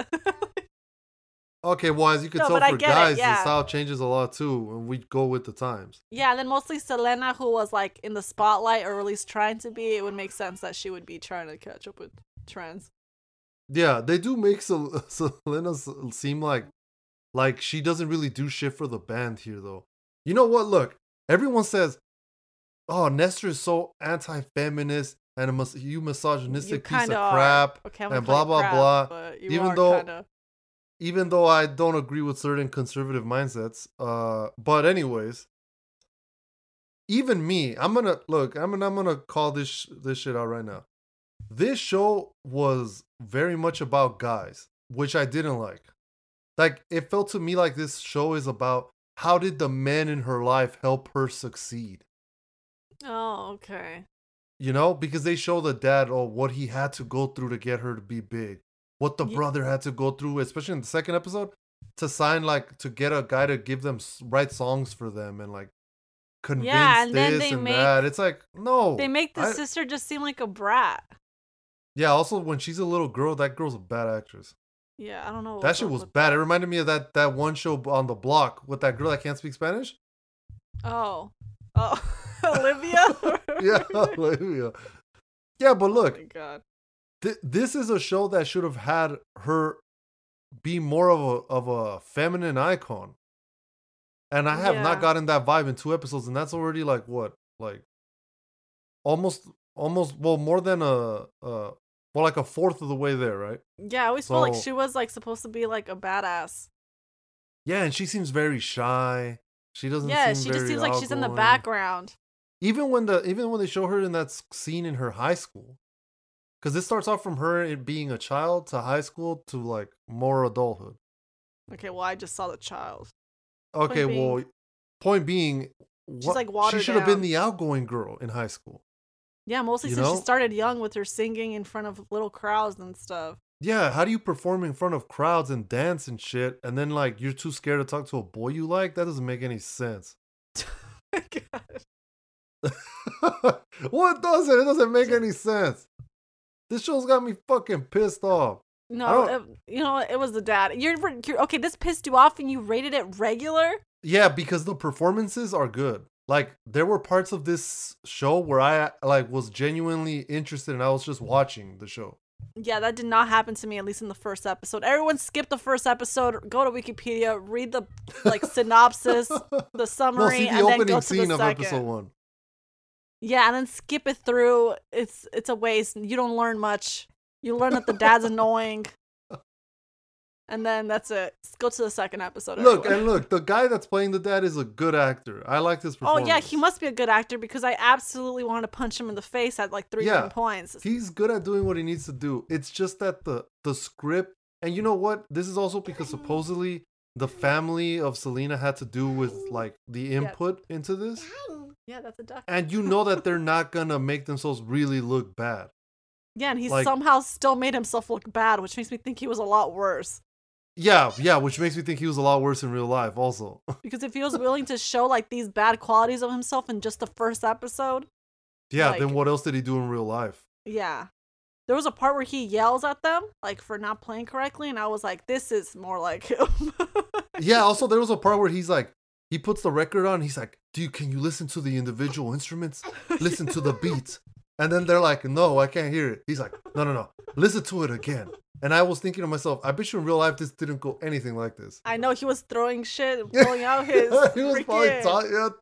Okay, well, as you can tell for guys, the style changes a lot too, and we go with the times. Yeah, and then mostly Selena, who was like in the spotlight or at least trying to be, it would make sense that she would be trying to catch up with trends. Yeah, they do make Selena seem like she doesn't really do shit for the band here, though. You know what? Look, everyone says, "Oh, Nestor is so anti-feminist and you misogynistic piece of crap," and blah blah blah. Even though I don't agree with certain conservative mindsets, but anyways, even me, I'm gonna call this shit out right now. This show was very much about guys, which I didn't like. Like, it felt to me like this show is about how did the men in her life help her succeed. Oh, okay. You know, because they show the dad, what he had to go through to get her to be big. What the brother had to go through, especially in the second episode, to sign, to get a guy to give them, write songs for them and, convince this and that. It's like, no. They make the sister just seem like a brat. Yeah, also, when she's a little girl, that girl's a bad actress. Yeah, I don't know. That shit was bad. It reminded me of that one show on the block with that girl that can't speak Spanish. Oh. Olivia? Yeah, Olivia. Yeah, but look. Oh, my God. This is a show that should have had her be more of a feminine icon, and I have not gotten that vibe in two episodes, and that's already more than a fourth of the way there, right? Yeah, I always felt like she was supposed to be a badass. Yeah, and she seems very shy. She doesn't. Yeah, she just seems like she's in the background. Even when they show her in that scene in her high school. Because it starts off from her being a child to high school to more adulthood. Okay, well, I just saw the child. Okay, point being, she's watered down. She should have been the outgoing girl in high school. Yeah, mostly since she started young with her singing in front of little crowds and stuff. Yeah, how do you perform in front of crowds and dance and shit, and then you're too scared to talk to a boy you like? That doesn't make any sense. Oh my God. Well, it doesn't. It doesn't make any sense. This show's got me fucking pissed off. No, it was the dad. You're okay, this pissed you off and you rated it regular? Yeah, because the performances are good. There were parts of this show where I was genuinely interested and I was just watching the show. Yeah, that did not happen to me, at least in the first episode. Everyone skip the first episode, go to Wikipedia, read the synopsis, the summary, and then go to the second. No, see the opening scene of episode one. Yeah, and then skip it through. It's a waste. You don't learn much. You learn that the dad's annoying. And then that's it. Let's go to the second episode. Look, the guy that's playing the dad is a good actor. I like his performance. Oh, yeah, he must be a good actor because I absolutely want to punch him in the face at 3 points. He's good at doing what he needs to do. It's just that the script, and you know what? This is also because supposedly the family of Selena had to do with the input into this. Yeah, that's a duck. And you know that they're not going to make themselves really look bad. Yeah, and he somehow still made himself look bad, which makes me think he was a lot worse. Yeah, which makes me think he was a lot worse in real life also. Because if he was willing to show these bad qualities of himself in just the first episode. Yeah, then what else did he do in real life? Yeah. There was a part where he yells at them, for not playing correctly, and I was like, this is more like him. Yeah, also there was a part where he's he puts the record on. He's like, can you listen to the individual instruments? Listen to the beat. And then they're like, no, I can't hear it. He's like, no. Listen to it again. And I was thinking to myself, I bet you in real life this didn't go anything like this. I know. He was throwing shit and pulling out his he was probably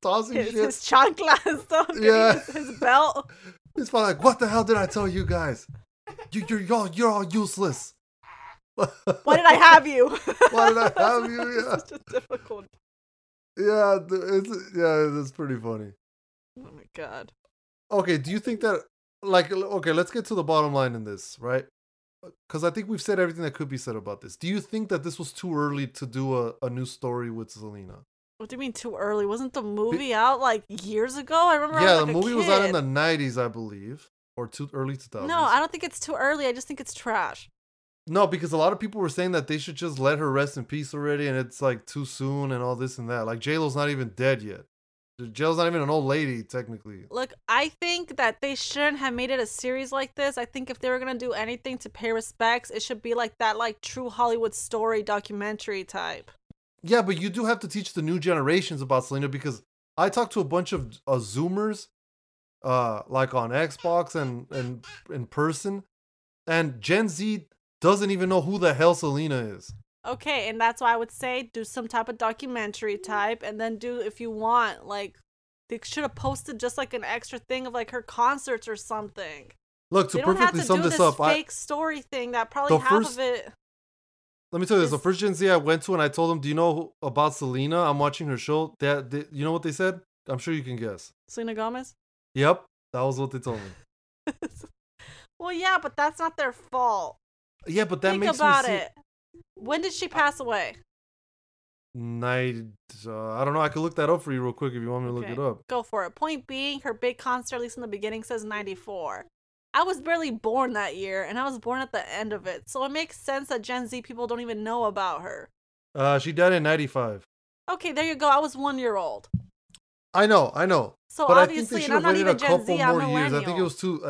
tossing shit. His chancla and stuff. Yeah. His belt. He's probably like, what the hell did I tell you guys? You're all useless. Why did I have you? Yeah. It's such a difficult. Yeah, it's pretty funny. Oh my God. Okay, do you think that, let's get to the bottom line in this, right? Because I think we've said everything that could be said about this. Do you think that this was too early to do a new story with Selena? What do you mean too early? Wasn't the movie out years ago? I remember. Yeah, the movie was out in the 90s, I believe, or too early 2000s. No, I don't think it's too early. I just think it's trash. No, because a lot of people were saying that they should just let her rest in peace already, and it's too soon and all this and that. J-Lo's not even dead yet. J-Lo's not even an old lady, technically. Look, I think that they shouldn't have made it a series like this. I think if they were going to do anything to pay respects, it should be that true Hollywood story documentary type. Yeah, but you do have to teach the new generations about Selena, because I talked to a bunch of Zoomers, on Xbox and in person, and Gen Z doesn't even know who the hell Selena is. Okay, and that's why I would say do some type of documentary type, and then do, if you want, like, they should have posted just like an extra thing of like her concerts or something. Look, to perfectly sum this up, fake story thing that probably half of it. Let me tell you this: the first Gen Z I went to, and I told them, "Do you know about Selena? I'm watching her show." That you know what they said? I'm sure you can guess. Selena Gomez. Yep, that was what they told me. Well, yeah, but that's not their fault. Yeah, but that makes me think about it. When did she pass away? I don't know. I could look that up for you real quick if you want me to look it up. Go for it. Point being, her big concert, at least in the beginning, says 94. I was barely born that year, and I was born at the end of it. So it makes sense that Gen Z people don't even know about her. She died in 95. Okay, there you go. I was 1 year old. I know. So but obviously, I think they should have waited a couple more years. I think it was too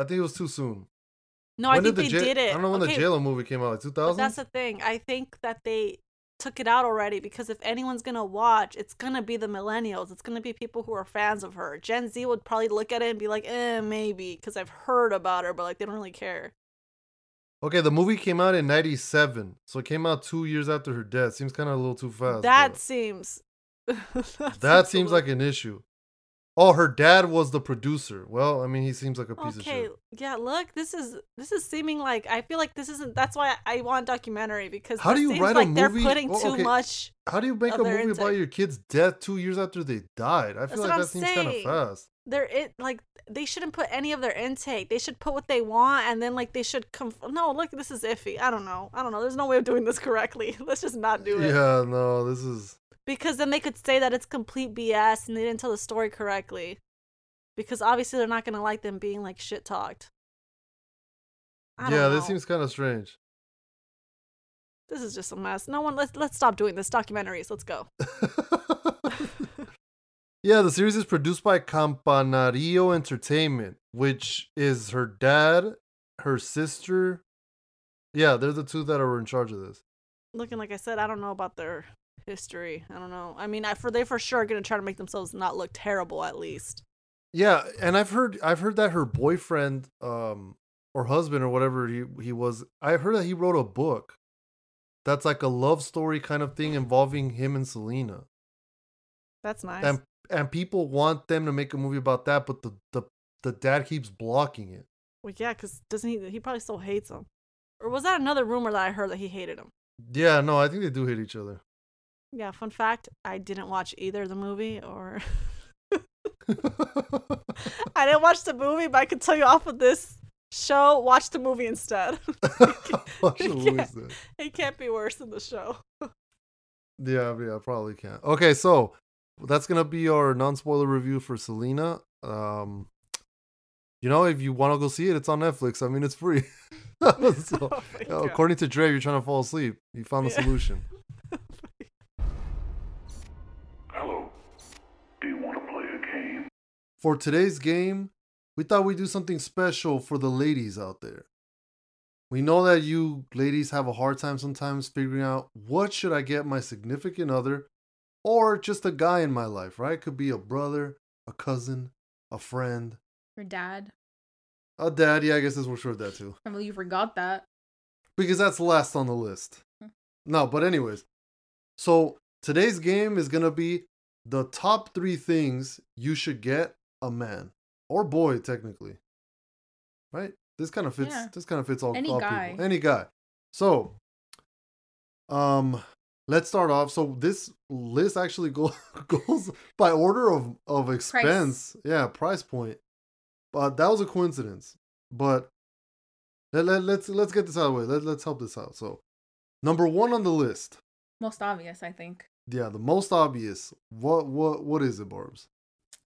soon. No, I think they did it. I don't know when the J-Lo movie came out, like 2000? That's the thing. I think that they took it out already, because if anyone's going to watch, it's going to be the millennials. It's going to be people who are fans of her. Gen Z would probably look at it and be like, maybe, because I've heard about her, but like they don't really care. Okay, the movie came out in 97, so it came out 2 years after her death. Seems kind of a little too fast. That seems like an issue. Oh, her dad was the producer. Well, I mean, he seems like a piece of shit. Okay, yeah, look, this is seeming like, I feel like this isn't, that's why I want documentary, because how do you write like a movie? They're putting too much. How do you make a movie about your kid's death 2 years after they died? I feel like that seems kind of fast. They shouldn't put any of their intake. They should put what they want, and then like they should no, look, this is iffy. I don't know. There's no way of doing this correctly. Let's just not do it. Yeah, no, this is. Because then they could say that it's complete BS and they didn't tell the story correctly. Because obviously they're not going to like them being like shit talked. I don't know. This seems kind of strange. This is just a mess. Let's stop doing this. Documentaries. Let's go. Yeah, the series is produced by Campanario Entertainment, which is her dad, her sister. Yeah, they're the two that are in charge of this. Looking like I said, I don't know about their history. I don't know. I mean, they for sure are going to try to make themselves not look terrible, at least. Yeah, and I've heard that her boyfriend, or husband or whatever he was, I heard that he wrote a book that's like a love story kind of thing involving him and Selena. That's nice. And people want them to make a movie about that, but the dad keeps blocking it. Well, yeah, because doesn't he probably still hates him. Or was that another rumor that I heard that he hated him? Yeah, no, I think they do hate each other. Yeah, fun fact, I didn't watch either the movie or... I didn't watch the movie, but I could tell you off of this show, watch the movie instead. It can't be worse than the show. Yeah, probably can't. Okay, so that's going to be our non-spoiler review for Selena. If you want to go see it, it's on Netflix. I mean, it's free. So, according to Dre, you're trying to fall asleep. You found the solution. For today's game, we thought we'd do something special for the ladies out there. We know that you ladies have a hard time sometimes figuring out what should I get my significant other or just a guy in my life, right? It could be a brother, a cousin, a friend. Your dad. A dad, yeah, I guess this works for that too. I believe you forgot that. Because that's last on the list. No, but anyways. So today's game is going to be the top three things you should get a man or boy, technically, right? This kind of fits. Yeah. This kind of fits all guy. People. Any guy. So, let's start off. So this list actually goes by order of expense. Price. Yeah, price point. That was a coincidence. But let's get this out of the way. Let's help this out. So, number one on the list. Most obvious, I think. Yeah, the most obvious. What is it, Barbs?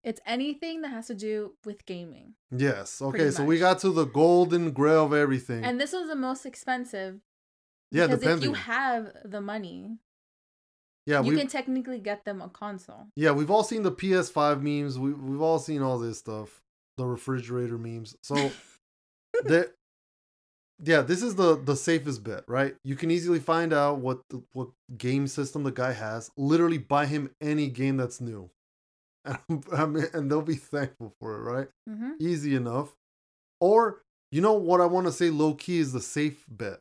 It's anything that has to do with gaming. Yes. Okay, so we got to the golden grail of everything. And this was the most expensive. Yeah, depending. Because if you have the money, you can technically get them a console. Yeah, we've all seen the PS5 memes. We've all seen all this stuff. The refrigerator memes. So, this is the safest bet, right? You can easily find out what game system the guy has. Literally buy him any game that's new. And they'll be thankful for it, right? Mm-hmm. Easy enough. Or, you know what I want to say low-key is the safe bet.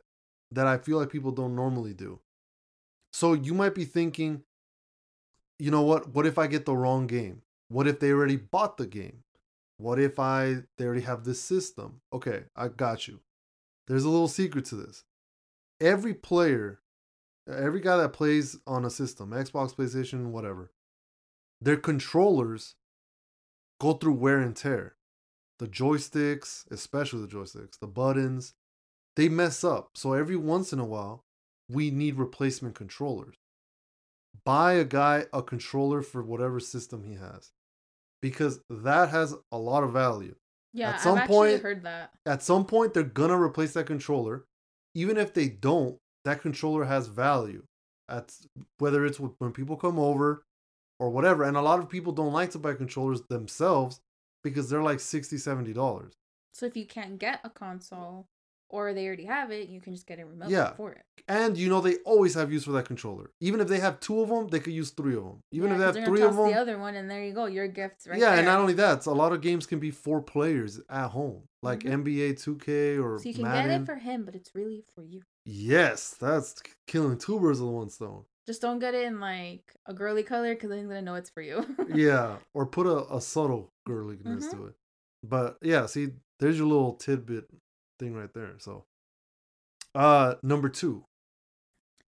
that I feel like people don't normally do. So you might be thinking, you know what? What if I get the wrong game? What if they already bought the game? What if they already have this system? Okay, I got you. There's a little secret to this. Every player, every guy that plays on a system, Xbox, PlayStation, whatever, their controllers go through wear and tear. The joysticks, especially the joysticks, the buttons, they mess up. So every once in a while, we need replacement controllers. Buy a guy a controller for whatever system he has, because that has a lot of value. Yeah, at some point, heard that. At some point, they're going to replace that controller. Even if they don't, that controller has value. Whether it's when people come over or whatever. And a lot of people don't like to buy controllers themselves because they're like $60, $70. So if you can't get a console or they already have it, you can just get a remote for it. And you know they always have use for that controller. Even if they have two of them, they could use three of them. Even if they have three of them, the other one, and there you go, your gift's right there. Yeah, and not only that, a lot of games can be four players at home, like NBA 2K or Madden. So you can get it for him, but it's really for you. Yes, that's killing two birds with one stone. Just don't get it in like a girly color, because then you're gonna know it's for you. Yeah, or put a subtle girliness to it. But yeah, see, there's your little tidbit thing right there. So number 2,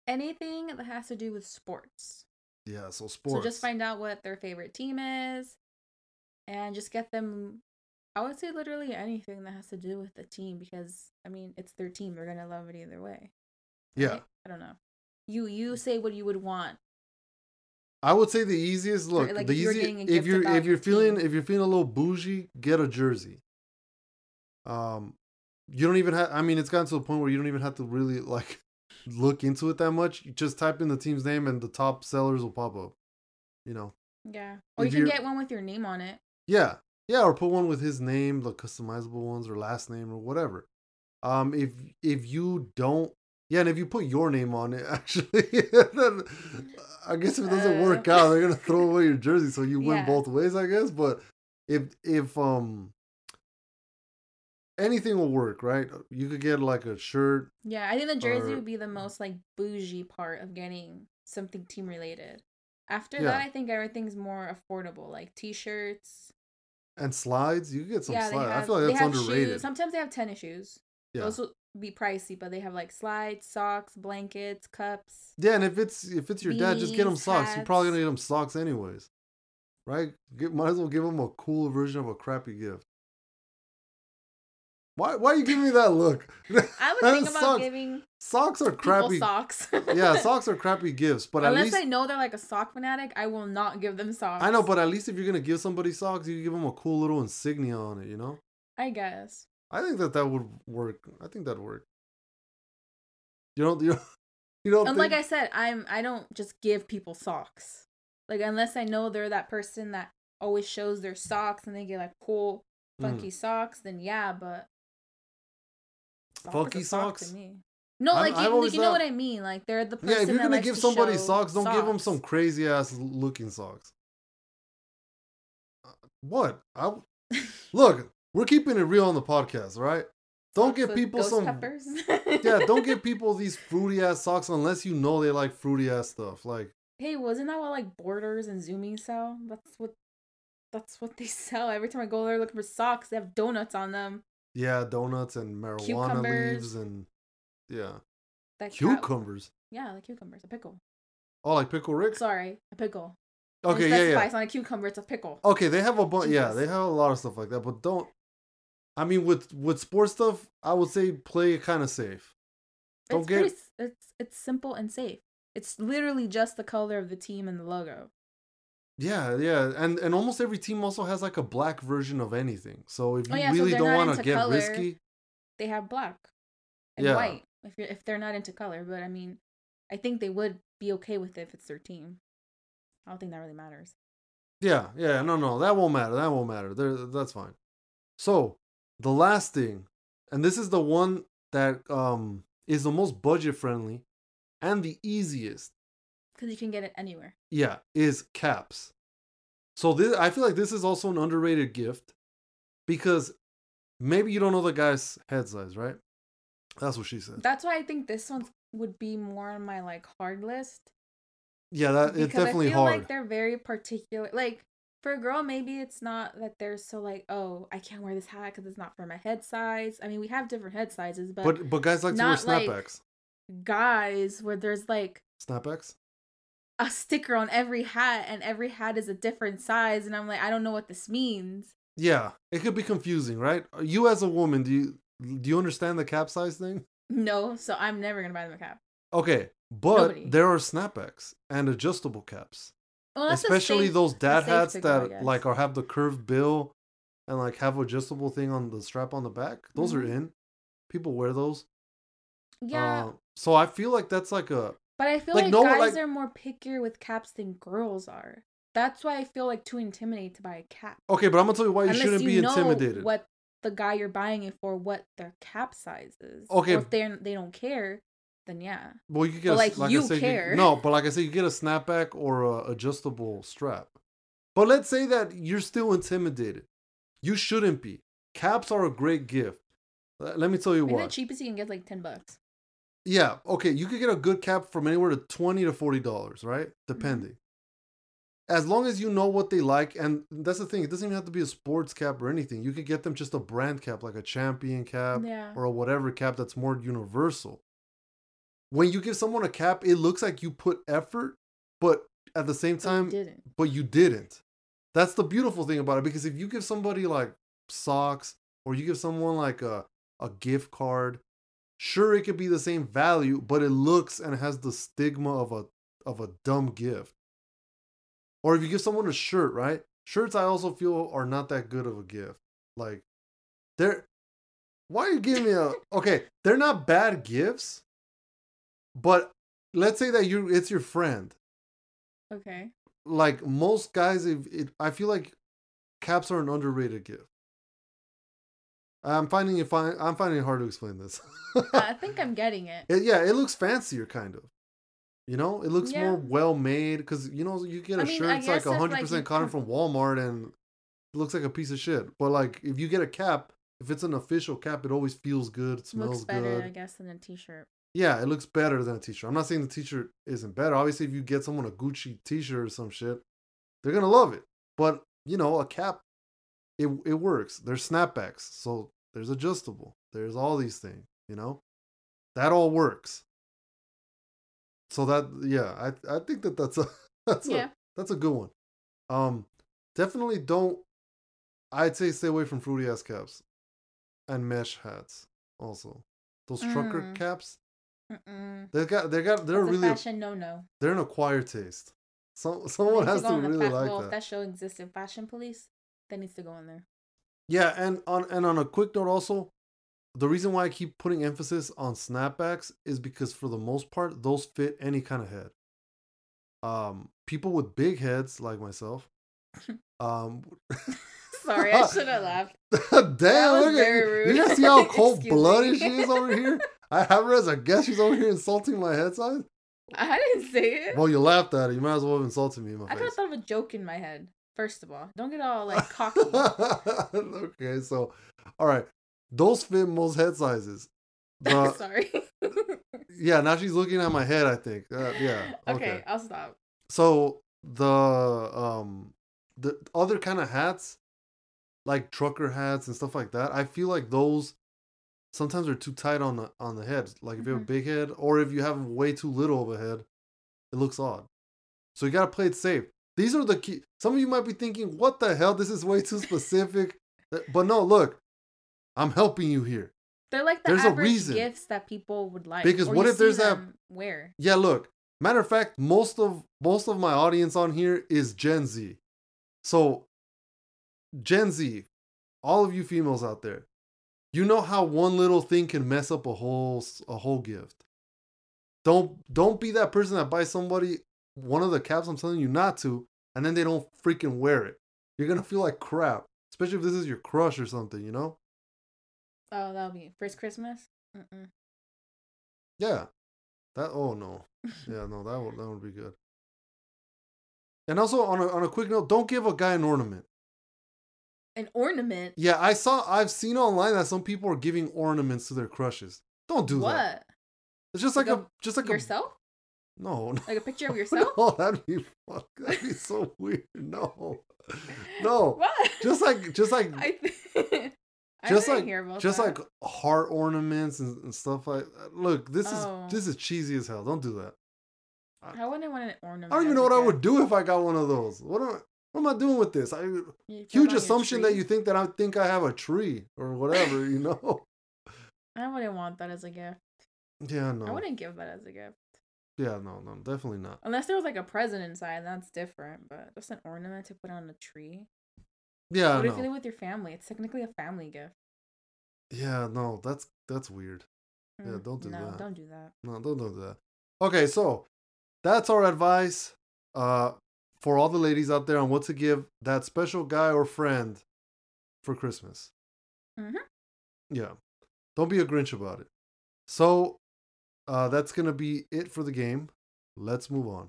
anything that has to do with sports. Yeah, so sports. So just find out what their favorite team is and just get them, I would say literally anything that has to do with the team, because I mean it's their team, they're gonna love it either way. Yeah, right? I don't know, you say what you would want. I would say the easiest look, like the easiest, if you're feeling a little bougie, get a jersey. You don't even have, I mean, it's gotten to the point where you don't even have to really like look into it that much. You just type in the team's name and the top sellers will pop up, you know? Yeah. Or you can get one with your name on it. Yeah. Yeah. Or put one with his name, the customizable ones, or last name or whatever. If you don't, yeah. And if you put your name on it, actually, then I guess if it doesn't work out, they're going to throw away your jersey. So you win both ways, I guess. But if anything will work, right? You could get like a shirt. Yeah, I think the jersey would be the most like bougie part of getting something team related. After that, I think everything's more affordable, like t-shirts and slides. You could get some slides. I feel like that's underrated. Shoes. Sometimes they have tennis shoes. Yeah. Those will be pricey, but they have like slides, socks, blankets, cups. Yeah, and if it's your dad, just get him socks. Hats. You're probably gonna get him socks anyways, right? Might as well give him a cool version of a crappy gift. Why are you giving me that look? I would think about giving socks are crappy. Socks. Yeah, socks are crappy gifts. But unless I know they're like a sock fanatic, I will not give them socks. I know, but at least if you're gonna give somebody socks, you give them a cool little insignia on it. You know. I guess. I think that would work. I think that'd work. You don't. And like I said, I don't just give people socks. Like unless I know they're that person that always shows their socks and they get like cool, funky socks. Then yeah, but. Funky socks to me. No, like you know what I mean. Like they're the person. Yeah, if you're gonna give somebody socks, don't give them some crazy ass looking socks. What? Look, we're keeping it real on the podcast, right? Don't give people some. Peppers? Yeah, don't give people these fruity ass socks unless you know they like fruity ass stuff. Like, hey, wasn't that what like Borders and Zoomies sell? That's what they sell. Every time I go there looking for socks, they have donuts on them. Yeah, donuts and marijuana leaves and cucumbers. Yeah, like cucumbers, a pickle. Oh, like Pickle Rick? Sorry, a pickle. Okay, yeah. It's not a cucumber; it's a pickle. Okay, they have a bunch. Yeah, they have a lot of stuff like that. But don't. I mean, with sports stuff, I would say play it kind of safe. It's simple and safe. It's literally just the color of the team and the logo. Yeah, and almost every team also has like a black version of anything. So if you really don't want to get color, risky, they have black and white. If they're not into color, but I mean, I think they would be okay with it if it's their team. I don't think that really matters. Yeah, no, that won't matter. That's fine. So the last thing, and this is the one that is the most budget friendly and the easiest. Because you can get it anywhere. Yeah, is caps. So I feel like this is also an underrated gift because maybe you don't know the guy's head size, right? That's what she said. That's why I think this one would be more on my like hard list. Yeah, that it's definitely hard. I feel like they're very particular. Like for a girl, maybe it's not that they're so like, oh, I can't wear this hat because it's not for my head size. I mean, we have different head sizes, but guys like to wear snapbacks. Like guys, where there's like snapbacks. A sticker on every hat, and every hat is a different size, and I'm like, I don't know what this means. Yeah, it could be confusing, right? You as a woman, do you understand the cap size thing? No, so I'm never gonna buy them a cap. Okay, but there are snapbacks and adjustable caps, especially those dad hats that like have the curved bill and like have adjustable thing on the strap on the back. Those are in. People wear those. Yeah. So I feel like that's like a. But I feel like guys are more pickier with caps than girls are. That's why I feel like too intimidated to buy a cap. Okay, but I'm going to tell you why you shouldn't be intimidated. Know what the guy you're buying it for, what their cap size is. Okay. Or if they don't care, then yeah. Well, you could get care. No, but like I said, you get a snapback or an adjustable strap. But let's say that you're still intimidated. You shouldn't be. Caps are a great gift. Let me tell you why. The cheapest you can get like $10. Yeah, okay, you could get a good cap from anywhere to $20 to $40, right? Depending. As long as you know what they like, and that's the thing, it doesn't even have to be a sports cap or anything. You could get them just a brand cap, like a Champion cap or a whatever cap that's more universal. When you give someone a cap, it looks like you put effort, but at the same time, you didn't. That's the beautiful thing about it, because if you give somebody like socks or you give someone like a gift card, sure, it could be the same value, but it looks and has the stigma of a dumb gift. Or if you give someone a shirt, right? Shirts, I also feel, are not that good of a gift. Like, why are you giving me okay, they're not bad gifts, but let's say that it's your friend. Okay. Like, most guys, I feel like caps are an underrated gift. I'm finding it hard to explain this. I think I'm getting it. It looks fancier, kind of. You know, it looks more well made because you get shirt it's like 100% cotton from Walmart and it looks like a piece of shit. But like if you get a cap, if it's an official cap, it always feels good. It smells good. Looks better, I guess, than a T-shirt. Yeah, it looks better than a T-shirt. I'm not saying the T-shirt isn't better. Obviously, if you get someone a Gucci T-shirt or some shit, they're gonna love it. But a cap. It works. There's snapbacks. So there's adjustable. There's all these things, that all works. So I think that's a good one. Definitely I'd say stay away from fruity ass caps and mesh hats also. Those trucker caps. They're really a fashion no-no. They're an acquired taste. Someone has to really like that. Well, if that show exists in Fashion Police, that needs to go in there. Yeah, and on a quick note also, the reason why I keep putting emphasis on snapbacks is because for the most part, those fit any kind of head. People with big heads like myself. Sorry, I should have laughed. Damn, look at you. You guys see how cold-blooded she is over here? I have her as a guest. She's over here insulting my head size. I didn't say it. Well, you laughed at it. You might as well have insulted me in my face. I could have thought of a joke in my head. First of all, don't get all like cocky. Okay, so, all right. Those fit most head sizes. Sorry. Yeah, now she's looking at my head, I think. Yeah. Okay, I'll stop. So, the other kind of hats, like trucker hats and stuff like that, I feel like those sometimes are too tight on the head. Like if you have a big head or if you have way too little of a head, it looks odd. So you got to play it safe. These are the key. Some of you might be thinking, what the hell? This is way too specific. But no, look, I'm helping you here. They're like the average gifts that people would like. Because what if there's that where? Yeah, look. Matter of fact, most of my audience on here is Gen Z. So Gen Z, all of you females out there, you know how one little thing can mess up a whole gift. Don't be that person that buys somebody one of the caps I'm telling you not to, and then they don't freaking wear it. You're going to feel like crap, especially if this is your crush or something, Oh, that'll be first Christmas? Mm-mm. Yeah. That, oh, no. Yeah, no, that would be good. And also, on a quick note, don't give a guy an ornament. An ornament? Yeah, I've seen online that some people are giving ornaments to their crushes. Don't do what? That. It's just like a just like yourself? A, no. Like a picture of yourself? No, that'd be so weird. No. What? Just like I didn't hear about that. Like heart ornaments and stuff like that. Look, this is cheesy as hell. Don't do that. I wouldn't want an ornament. I don't even know what I would do if I got one of those. What am I doing with this? Huge assumption that you think that I think I have a tree or whatever, you know. I wouldn't want that as a gift. Yeah, no. I wouldn't give that as a gift. Yeah, no, definitely not. Unless there was like a present inside, that's different. But just an ornament to put on a tree. Yeah, what if you live with your family? It's technically a family gift. Yeah, no, that's weird. Yeah, don't do that. No, don't do that. No, don't do that. Okay, so that's our advice. For all the ladies out there on what to give that special guy or friend for Christmas. Mm-hmm. Yeah. Don't be a Grinch about it. So, that's going to be it for the game. Let's move on.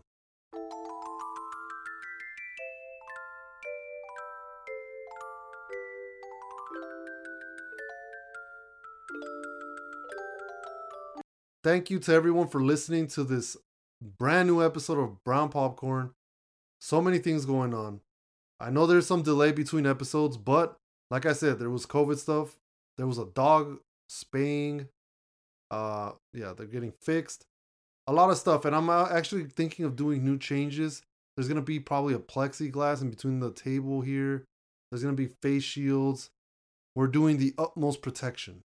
Thank you to everyone for listening to this brand new episode of Brown Popcorn. So many things going on. I know there's some delay between episodes, but like I said, there was COVID stuff. There was a dog spaying. They're getting fixed. A lot of stuff. And I'm actually thinking of doing new changes. There's going to be probably a plexiglass in between the table here. There's going to be face shields. We're doing the utmost protection.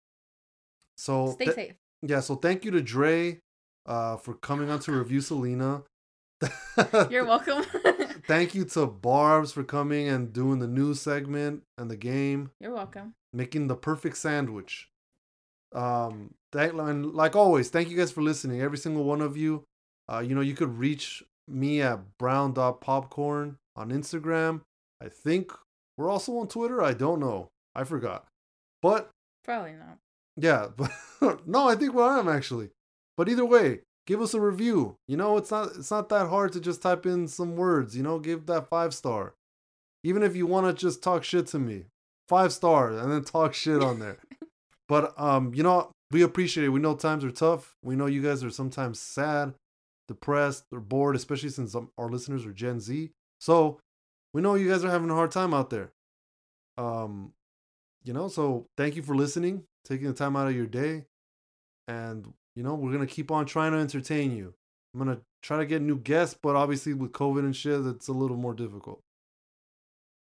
So stay safe. Yeah, so thank you to Dre for coming on to review Selena. You're welcome. Thank you to Barbs for coming and doing the news segment and the game. You're welcome. Making the perfect sandwich. And like always, thank you guys for listening. Every single one of you. You could reach me at brown.popcorn on Instagram. I think we're also on Twitter. I don't know. I forgot. But probably not. Yeah. But no, I think I am actually. But either way, give us a review. It's not that hard to just type in some words. Give that 5-star. Even if you want to just talk shit to me, 5 stars and then talk shit on there. But, we appreciate it. We know times are tough. We know you guys are sometimes sad, depressed, or bored, especially since our listeners are Gen Z. So we know you guys are having a hard time out there. So thank you for listening, taking the time out of your day, and we're going to keep on trying to entertain you. I'm going to try to get new guests, but obviously with COVID and shit, that's a little more difficult.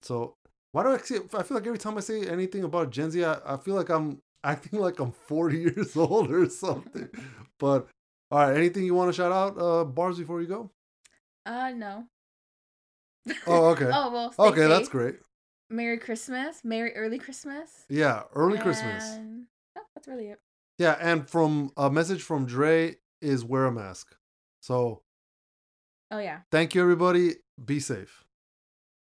So I feel like every time I say anything about Gen Z, I feel like I'm acting like I'm 40 years old or something. But all right, anything you want to shout out, Barbs, before you go? No. Oh, okay. Oh, well, stay safe. That's great. Merry Christmas. Merry early Christmas. Yeah, early Christmas. Oh, that's really it. Yeah, and from a message from Dre is wear a mask. So, thank you, everybody. Be safe.